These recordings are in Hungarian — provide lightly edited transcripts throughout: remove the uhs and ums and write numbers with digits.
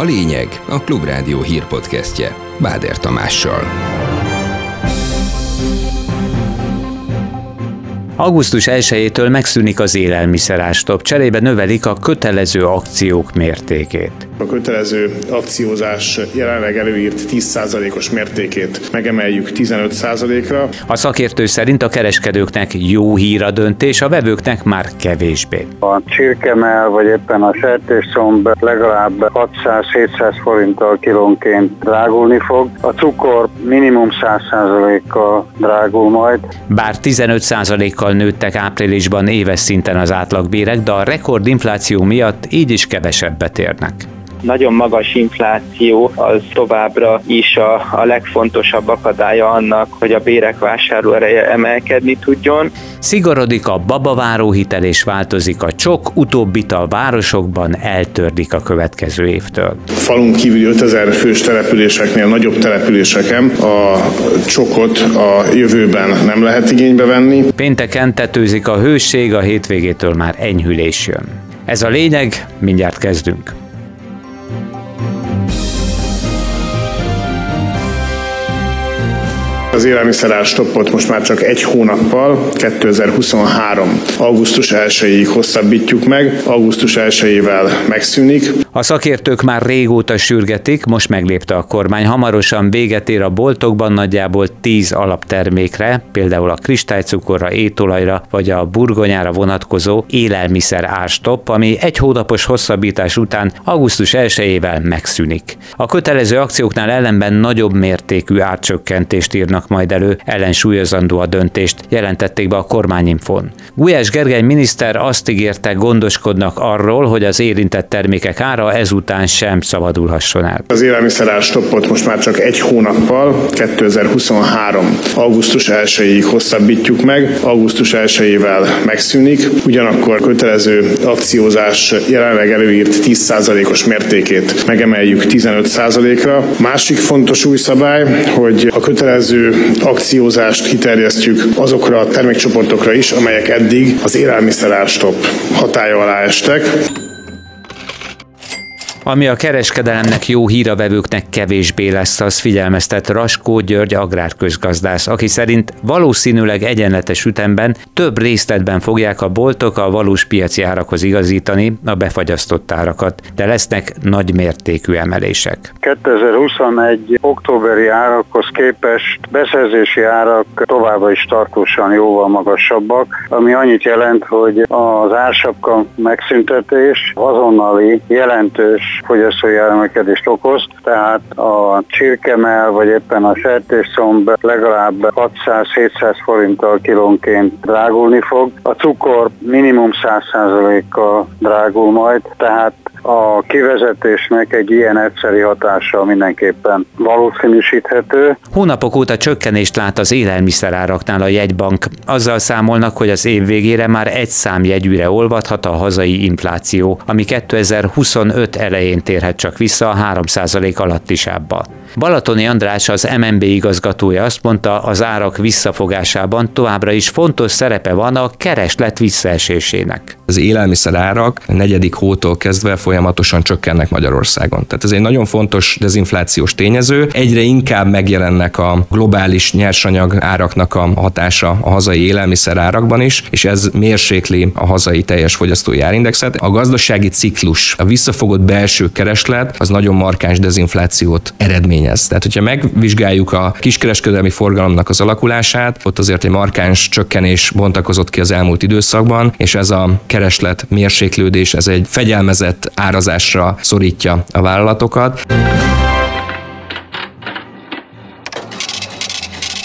A lényeg a Klubrádió hírpodcastje Báder Tamással. Augusztus 1-től megszűnik az élelmiszerástop, cserébe növelik a kötelező akciók mértékét. A kötelező akciózás jelenleg előírt 10%-os mértékét megemeljük 15%-ra. A szakértő szerint a kereskedőknek jó hír a döntés, a vevőknek már kevésbé. A csirkemell vagy éppen a sertésszomb legalább 600-700 forinttal kilónként drágulni fog. A cukor minimum 100%-kal drágul majd. Bár 15%-kal nőttek áprilisban éves szinten az átlagbérek, de a rekordinfláció miatt így is kevesebbet érnek. Nagyon magas infláció az továbbra is a legfontosabb akadálya annak, hogy a bérek vásárlóereje emelkedni tudjon. Szigorodik a babaváró hitel és változik a csok, utóbbit a városokban eltördik a következő évtől. Falunk kívüli 5000 fős településeknél, nagyobb településeken a csokot a jövőben nem lehet igénybe venni. Pénteken tetőzik a hőség, a hétvégétől már enyhülés jön. Ez a lényeg, mindjárt kezdünk. Az élelmiszerárstoppot most már csak egy hónappal, 2023. augusztus 1-ig hosszabbítjuk meg, augusztus 1-ével megszűnik. A szakértők már régóta sürgetik, most meglépte a kormány. Hamarosan véget ér a boltokban nagyjából 10 alaptermékre, például a kristálycukorra, étolajra vagy a burgonyára vonatkozó élelmiszerárstopp, ami egy hónapos hosszabbítás után augusztus 1-ével megszűnik. A kötelező akcióknál ellenben nagyobb mértékű árcsökkentést írnak majd elő, ellensúlyozandó a döntést, jelentették be a kormányinfón. Gulyás Gergely miniszter azt ígérte, gondoskodnak arról, hogy az érintett termékek ára ezután sem szabadulhasson el. Az élelmiszerárstoppot most már csak egy hónappal, 2023. augusztus 1-ig hosszabbítjuk meg, augusztus 1-ével megszűnik, ugyanakkor kötelező akciózás jelenleg előírt 10%-os mértékét megemeljük 15%-ra. Másik fontos új szabály, hogy a kötelező akciózást kiterjesztjük azokra a termékcsoportokra is, amelyek eddig az élelmiszerárstopp hatálya alá estek. Ami a kereskedelemnek jó hír, a vevőknek kevésbé lesz, az figyelmeztet Raskó György agrárközgazdász, aki szerint valószínűleg egyenletes ütemben több részletben fogják a boltok a valós piaci árakhoz igazítani a befagyasztott árakat, de lesznek nagymértékű emelések. 2021. októberi árakhoz képest beszerzési árak továbbra is tartósan jóval magasabbak, ami annyit jelent, hogy az ársapka megszüntetés azonnali jelentős fogyasztójáremelkedést okoz, tehát a csirkemell vagy éppen a sertésszomb legalább 600-700 forinttal kilónként drágulni fog. A cukor minimum 100%-kal drágul majd, tehát a kivezetésnek egy ilyen egyszeri hatása mindenképpen valószínűsíthető. Hónapok óta csökkenést lát az élelmiszeráraknál a jegybank. Azzal számolnak, hogy az év végére már egy számjegyűre olvadhat a hazai infláció, ami 2025 elején térhet csak vissza a 3% alatti sávba. Balatoni András, az MNB igazgatója azt mondta, az árak visszafogásában továbbra is fontos szerepe van a kereslet visszaesésének. Az élelmiszerárak a negyedik hótól kezdve folyamatosan csökkennek Magyarországon. Tehát ez egy nagyon fontos dezinflációs tényező. Egyre inkább megjelennek a globális nyersanyag áraknak a hatása a hazai élelmiszerárakban is, és ez mérsékli a hazai teljes fogyasztói árindexet. A gazdasági ciklus, a visszafogott belső kereslet az nagyon markáns dezinflációt eredményez. Tehát, hogyha megvizsgáljuk a kiskereskedelmi forgalomnak az alakulását, ott azért egy markáns csökkenés bontakozott ki az elmúlt időszakban, és ez a kereslet mérséklődés, ez egy fegyelmezett árazásra szorítja a vállalatokat.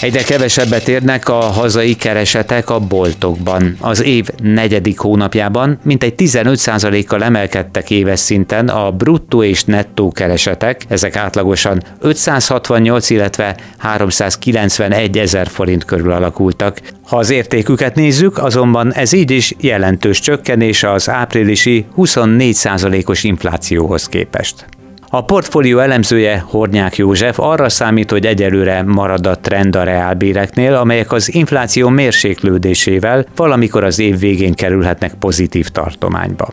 Egyre kevesebbet érnek a hazai keresetek a boltokban. Az év negyedik hónapjában mintegy 15%-kal emelkedtek éves szinten a bruttó és nettó keresetek, ezek átlagosan 568, illetve 391 ezer forint körül alakultak. Ha az értéküket nézzük, azonban ez így is jelentős csökkenés az áprilisi 24%-os inflációhoz képest. A portfólió elemzője, Hornyák József arra számít, hogy egyelőre marad a trend a reálbéreknél, amelyek az infláció mérséklődésével valamikor az év végén kerülhetnek pozitív tartományba.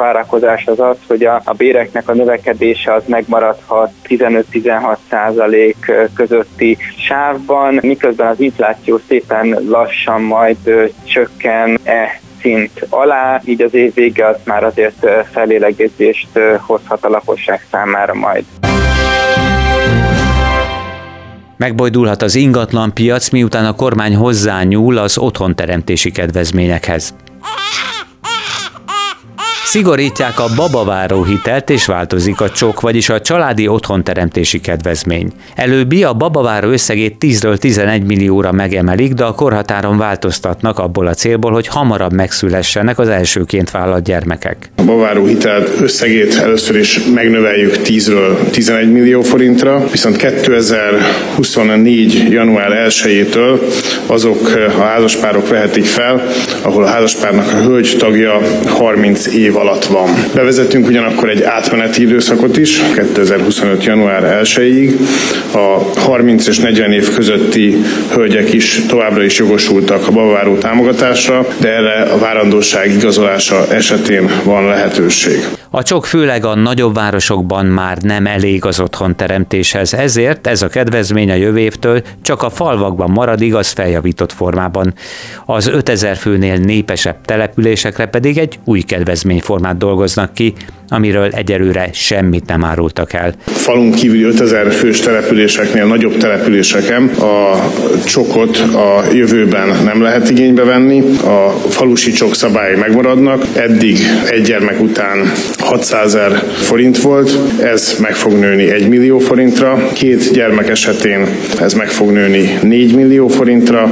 várakozás az az, hogy a béreknek a növekedése az megmaradhat 15-16% közötti sávban, miközben az infláció szépen lassan majd csökken szint alá, így az év vége az már azért felélegezést hozhat a lakosság számára majd. Megbojdulhat az ingatlan piac, miután a kormány hozzányúl az otthonteremtési kedvezményekhez. Szigorítják a babaváró hitelt és változik a csok, vagyis a családi otthonteremtési kedvezmény. Előbbi a babaváró összegét 10-ről 11 millióra megemelik, de a korhatáron változtatnak abból a célból, hogy hamarabb megszülessenek az elsőként vállalt gyermekek. A babaváró hitel összegét először is megnöveljük 10-ről 11 millió forintra, viszont 2024. január 1-től azok a házaspárok vehetik fel, ahol a házaspárnak a hölgy tagja 30 év alatt van. Bevezetünk ugyanakkor egy átmeneti időszakot is, 2025. január 1-ig. A 30 és 40 év közötti hölgyek is továbbra is jogosultak a babaváró támogatásra, de erre a várandóság igazolása esetén van lehetőség. A csok főleg a nagyobb városokban már nem elég az otthonteremtéshez, ezért ez a kedvezmény a jövő évtől csak a falvakban marad igaz feljavított formában. Az 5000 főnél népesebb településekre pedig egy új kedvezményformát dolgoznak ki, amiről egyelőre semmit nem árultak el. Falunk kívüli 5000 fős településeknél, nagyobb településeken a csokot a jövőben nem lehet igénybe venni, a falusi csok szabályai megmaradnak, eddig egy gyermek után 600 000 forint volt, ez meg fog nőni 1 millió forintra, két gyermek esetén ez meg fog nőni 4 millió forintra,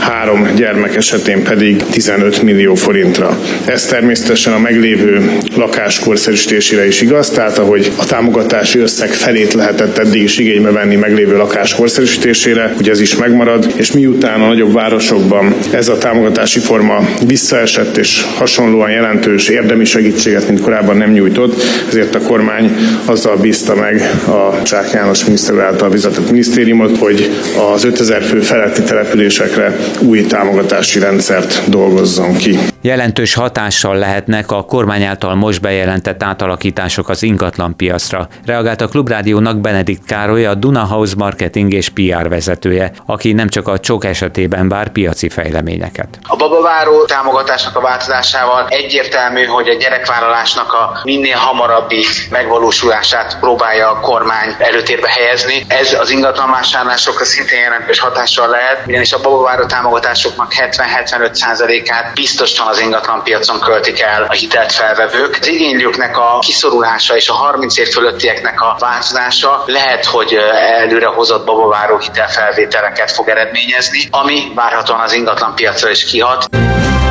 három gyermek esetén pedig 15 millió forintra. Ez természetesen a meglévő lakáskorszerűsítésére is igaz, tehát ahogy a támogatási összeg felét lehetett eddig is igénybe venni meglévő lakáskorszerűsítésére, ugye ez is megmarad, és miután a nagyobb városokban ez a támogatási forma visszaesett és hasonlóan jelentős érdemi segítséget, mint korábban nem nyújtott, ezért a kormány azzal bízta meg a Csák János miniszter által vezetett minisztériumot, hogy az 5000 fő feletti településekre új támogatási rendszert dolgozzon ki. Jelentős hatással lehetnek a kormány által most bejelentett átalakítások az ingatlanpiacra. Reagált a Klubrádiónak Benedik Károly, a Dunahouse marketing és PR vezetője, aki nem csak a csok esetében vár piaci fejleményeket. A babaváró támogatásnak a változásával egyértelmű, hogy a gyerekvállalásnak a minél hamarabbi megvalósulását próbálja a kormány előtérbe helyezni. Ez az ingatlanvásárlásokra szintén jelentős hatással lehet, ugyanis a babaváró támogatásoknak 70-75%-át biztosan az ingatlanpiacon költik el a hitelt felvevők. Az igénylőknek a kiszorulása és a 30 év fölöttieknek a változása lehet, hogy előre hozott babaváró hitelfelvételeket fog eredményezni, ami várhatóan az ingatlanpiacra is kihat.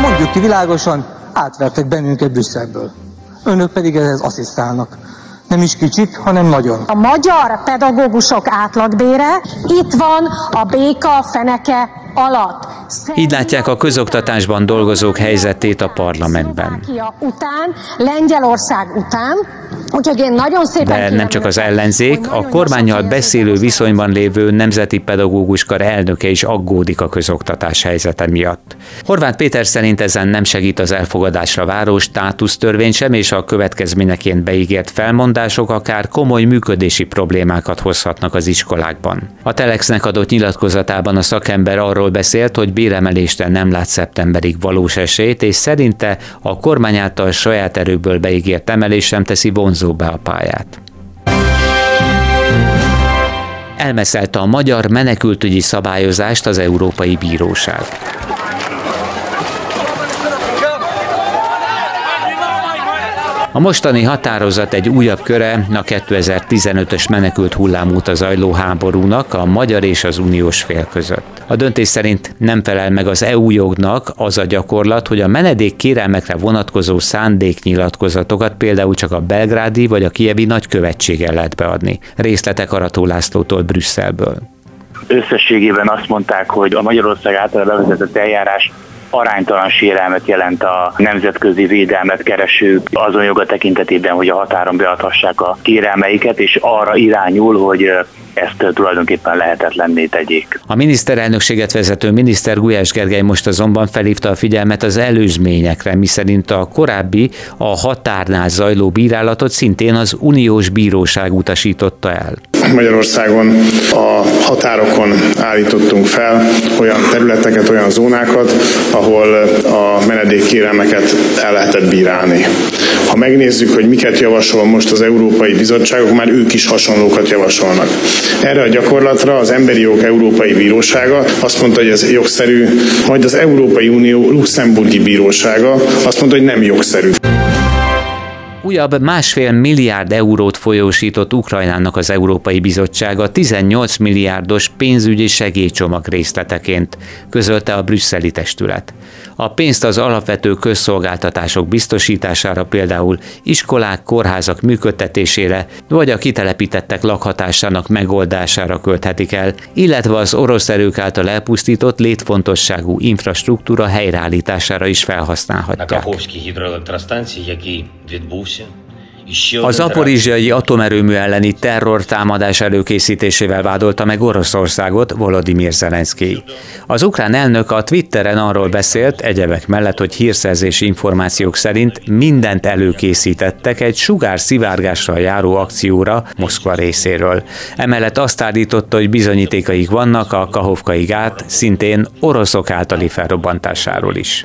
Mondjuk ki világosan, átvertek bennünket Brüsszelből. Önök pedig ehhez asszisztálnak. Nem is kicsit, hanem nagyon. A magyar pedagógusok átlagbére itt van a béka feneke alatt. Így látják a közoktatásban dolgozók helyzetét a parlamentben. Lengyelország után, úgyhogy én nagyon szépen kérem. De nem csak az ellenzék, a kormánnyal beszélő viszonyban lévő nemzeti pedagóguskar elnöke is aggódik a közoktatás helyzete miatt. Horváth Péter szerint ezen nem segít az elfogadásra váró státusztörvény sem, és a következményeként beígért felmondások akár komoly működési problémákat hozhatnak az iskolákban. A Telexnek adott nyilatkozatában a szakember arról beszélt, hogy béremelésre nem lát szeptemberig valós esélyt, és szerinte a kormány által saját erőből beígért emelés sem teszi vonzóbbá a pályát. Elmeszelte a magyar menekültügyi szabályozást az Európai Bíróság. A mostani határozat egy újabb köre a 2015-ös menekült hullám óta zajló háborúnak a magyar és az uniós fél között. A döntés szerint nem felel meg az EU jognak az a gyakorlat, hogy a menedék kérelmekre vonatkozó szándéknyilatkozatokat például csak a belgrádi vagy a kijevi nagykövetségen lehet beadni. Részletek Arató Lászlótól Brüsszelből. Összességében azt mondták, hogy a Magyarország által bevezetett eljárás aránytalan sérelmet jelent a nemzetközi védelmet keresők azon joga tekintetében, hogy a határon beadhassák a kérelmeiket, és arra irányul, hogy ezt tulajdonképpen lehetetlenné tegyék. A miniszterelnökséget vezető miniszter Gulyás Gergely most azonban felhívta a figyelmet az előzményekre, miszerint a korábbi, a határnál zajló bírálatot szintén az uniós bíróság utasította el. Magyarországon a határokon állítottunk fel olyan területeket, olyan zónákat, ahol a menedékkérelmeket el lehetett bírálni. Ha megnézzük, hogy miket javasol most az Európai Bizottságok, már ők is hasonlókat javasolnak. Erre a gyakorlatra az Emberi Jogok Európai Bírósága azt mondta, hogy ez jogszerű, majd az Európai Unió Luxemburgi Bírósága azt mondta, hogy nem jogszerű. Újabb 1,5 milliárd eurót folyósított Ukrajnának az Európai Bizottság a 18 milliárdos pénzügyi segélycsomag részleteként, közölte a brüsszeli testület. A pénzt az alapvető közszolgáltatások biztosítására, például iskolák, kórházak működtetésére, vagy a kitelepítettek lakhatásának megoldására költhetik el, illetve az orosz erők által elpusztított létfontosságú infrastruktúra helyreállítására is felhasználhatják. A Kahovki hidroelektrosztanció, aki a zaporizzsjai atomerőmű elleni terrortámadás előkészítésével vádolta meg Oroszországot Volodymyr Zelenszkij. Az ukrán elnök a Twitteren arról beszélt, egyebek mellett, hogy hírszerzési információk szerint mindent előkészítettek egy sugárszivárgással járó akcióra Moszkva részéről. Emellett azt állította, hogy bizonyítékaik vannak a kahovkai gát szintén oroszok általi felrobbantásáról is.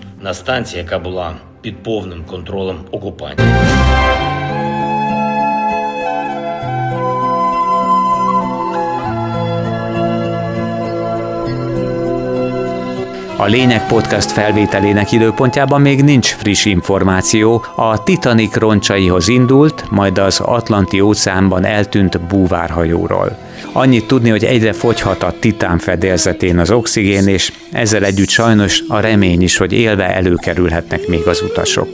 Під повним контролем окупантів. A Lényeg Podcast felvételének időpontjában még nincs friss információ, a Titanic roncsaihoz indult, majd az Atlanti-óceánban eltűnt búvárhajóról. Annyit tudni, hogy egyre fogyhat a titán fedélzetén az oxigén, és ezzel együtt sajnos a remény is, hogy élve előkerülhetnek még az utasok.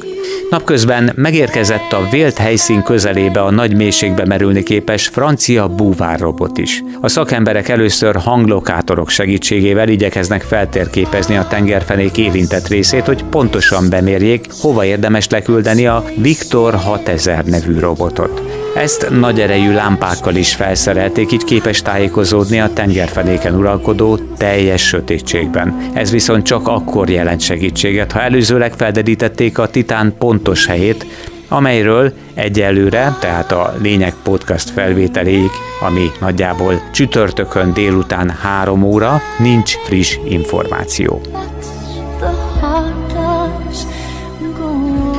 Napközben megérkezett a vélt helyszín közelébe a nagy mélységbe merülni képes francia búvárrobot is. A szakemberek először hanglokátorok segítségével igyekeznek feltérképezni a tengerfenék érintett részét, hogy pontosan bemérjék, hova érdemes leküldeni a Victor 6000 nevű robotot. Ezt nagy erejű lámpákkal is felszerelték, így képes tájékozódni a tengerfenéken uralkodó teljes sötétségben. Ez viszont csak akkor jelent segítséget, ha előzőleg felderítették a titán pontos helyét, amelyről egyelőre, tehát a Lényeg Podcast felvételéig, ami nagyjából csütörtökön délután 3 óra, nincs friss információ.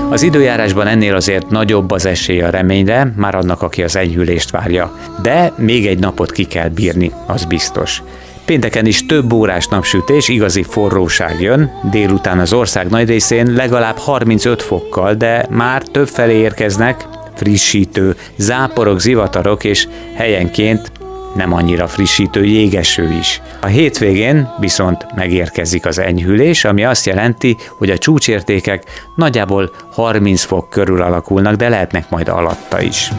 Az időjárásban ennél azért nagyobb az esély a reményre, már annak, aki az enyhülést várja. De még egy napot ki kell bírni, az biztos. Pénteken is több órás napsütés, igazi forróság jön, délután az ország nagy részén legalább 35 fokkal, de már többfelé érkeznek frissítő záporok, zivatarok és helyenként nem annyira frissítő jégeső is. A hétvégén viszont megérkezik az enyhülés, ami azt jelenti, hogy a csúcsértékek nagyjából 30 fok körül alakulnak, de lehetnek majd alatta is.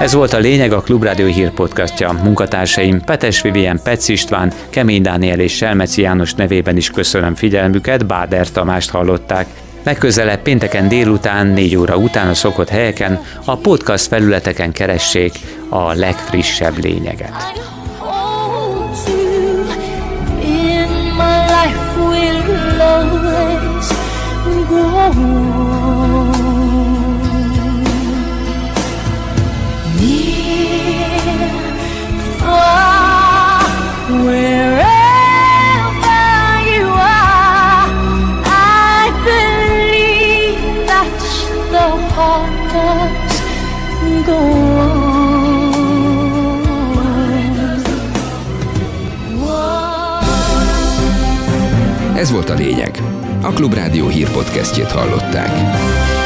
Ez volt a Lényeg, a Klubrádió hírpodcastja. Munkatársaim Petes Vivien, Petsz István, Kemény Dániel és Selmeci János nevében is köszönöm figyelmüket, Báder Tamást hallották. Legközelebb pénteken délután 4 óra után a szokott helyeken, a podcast felületeken keressék a legfrissebb lényeget. Ez volt a Lényeg. A Klubrádió hírpodcastjét hallották.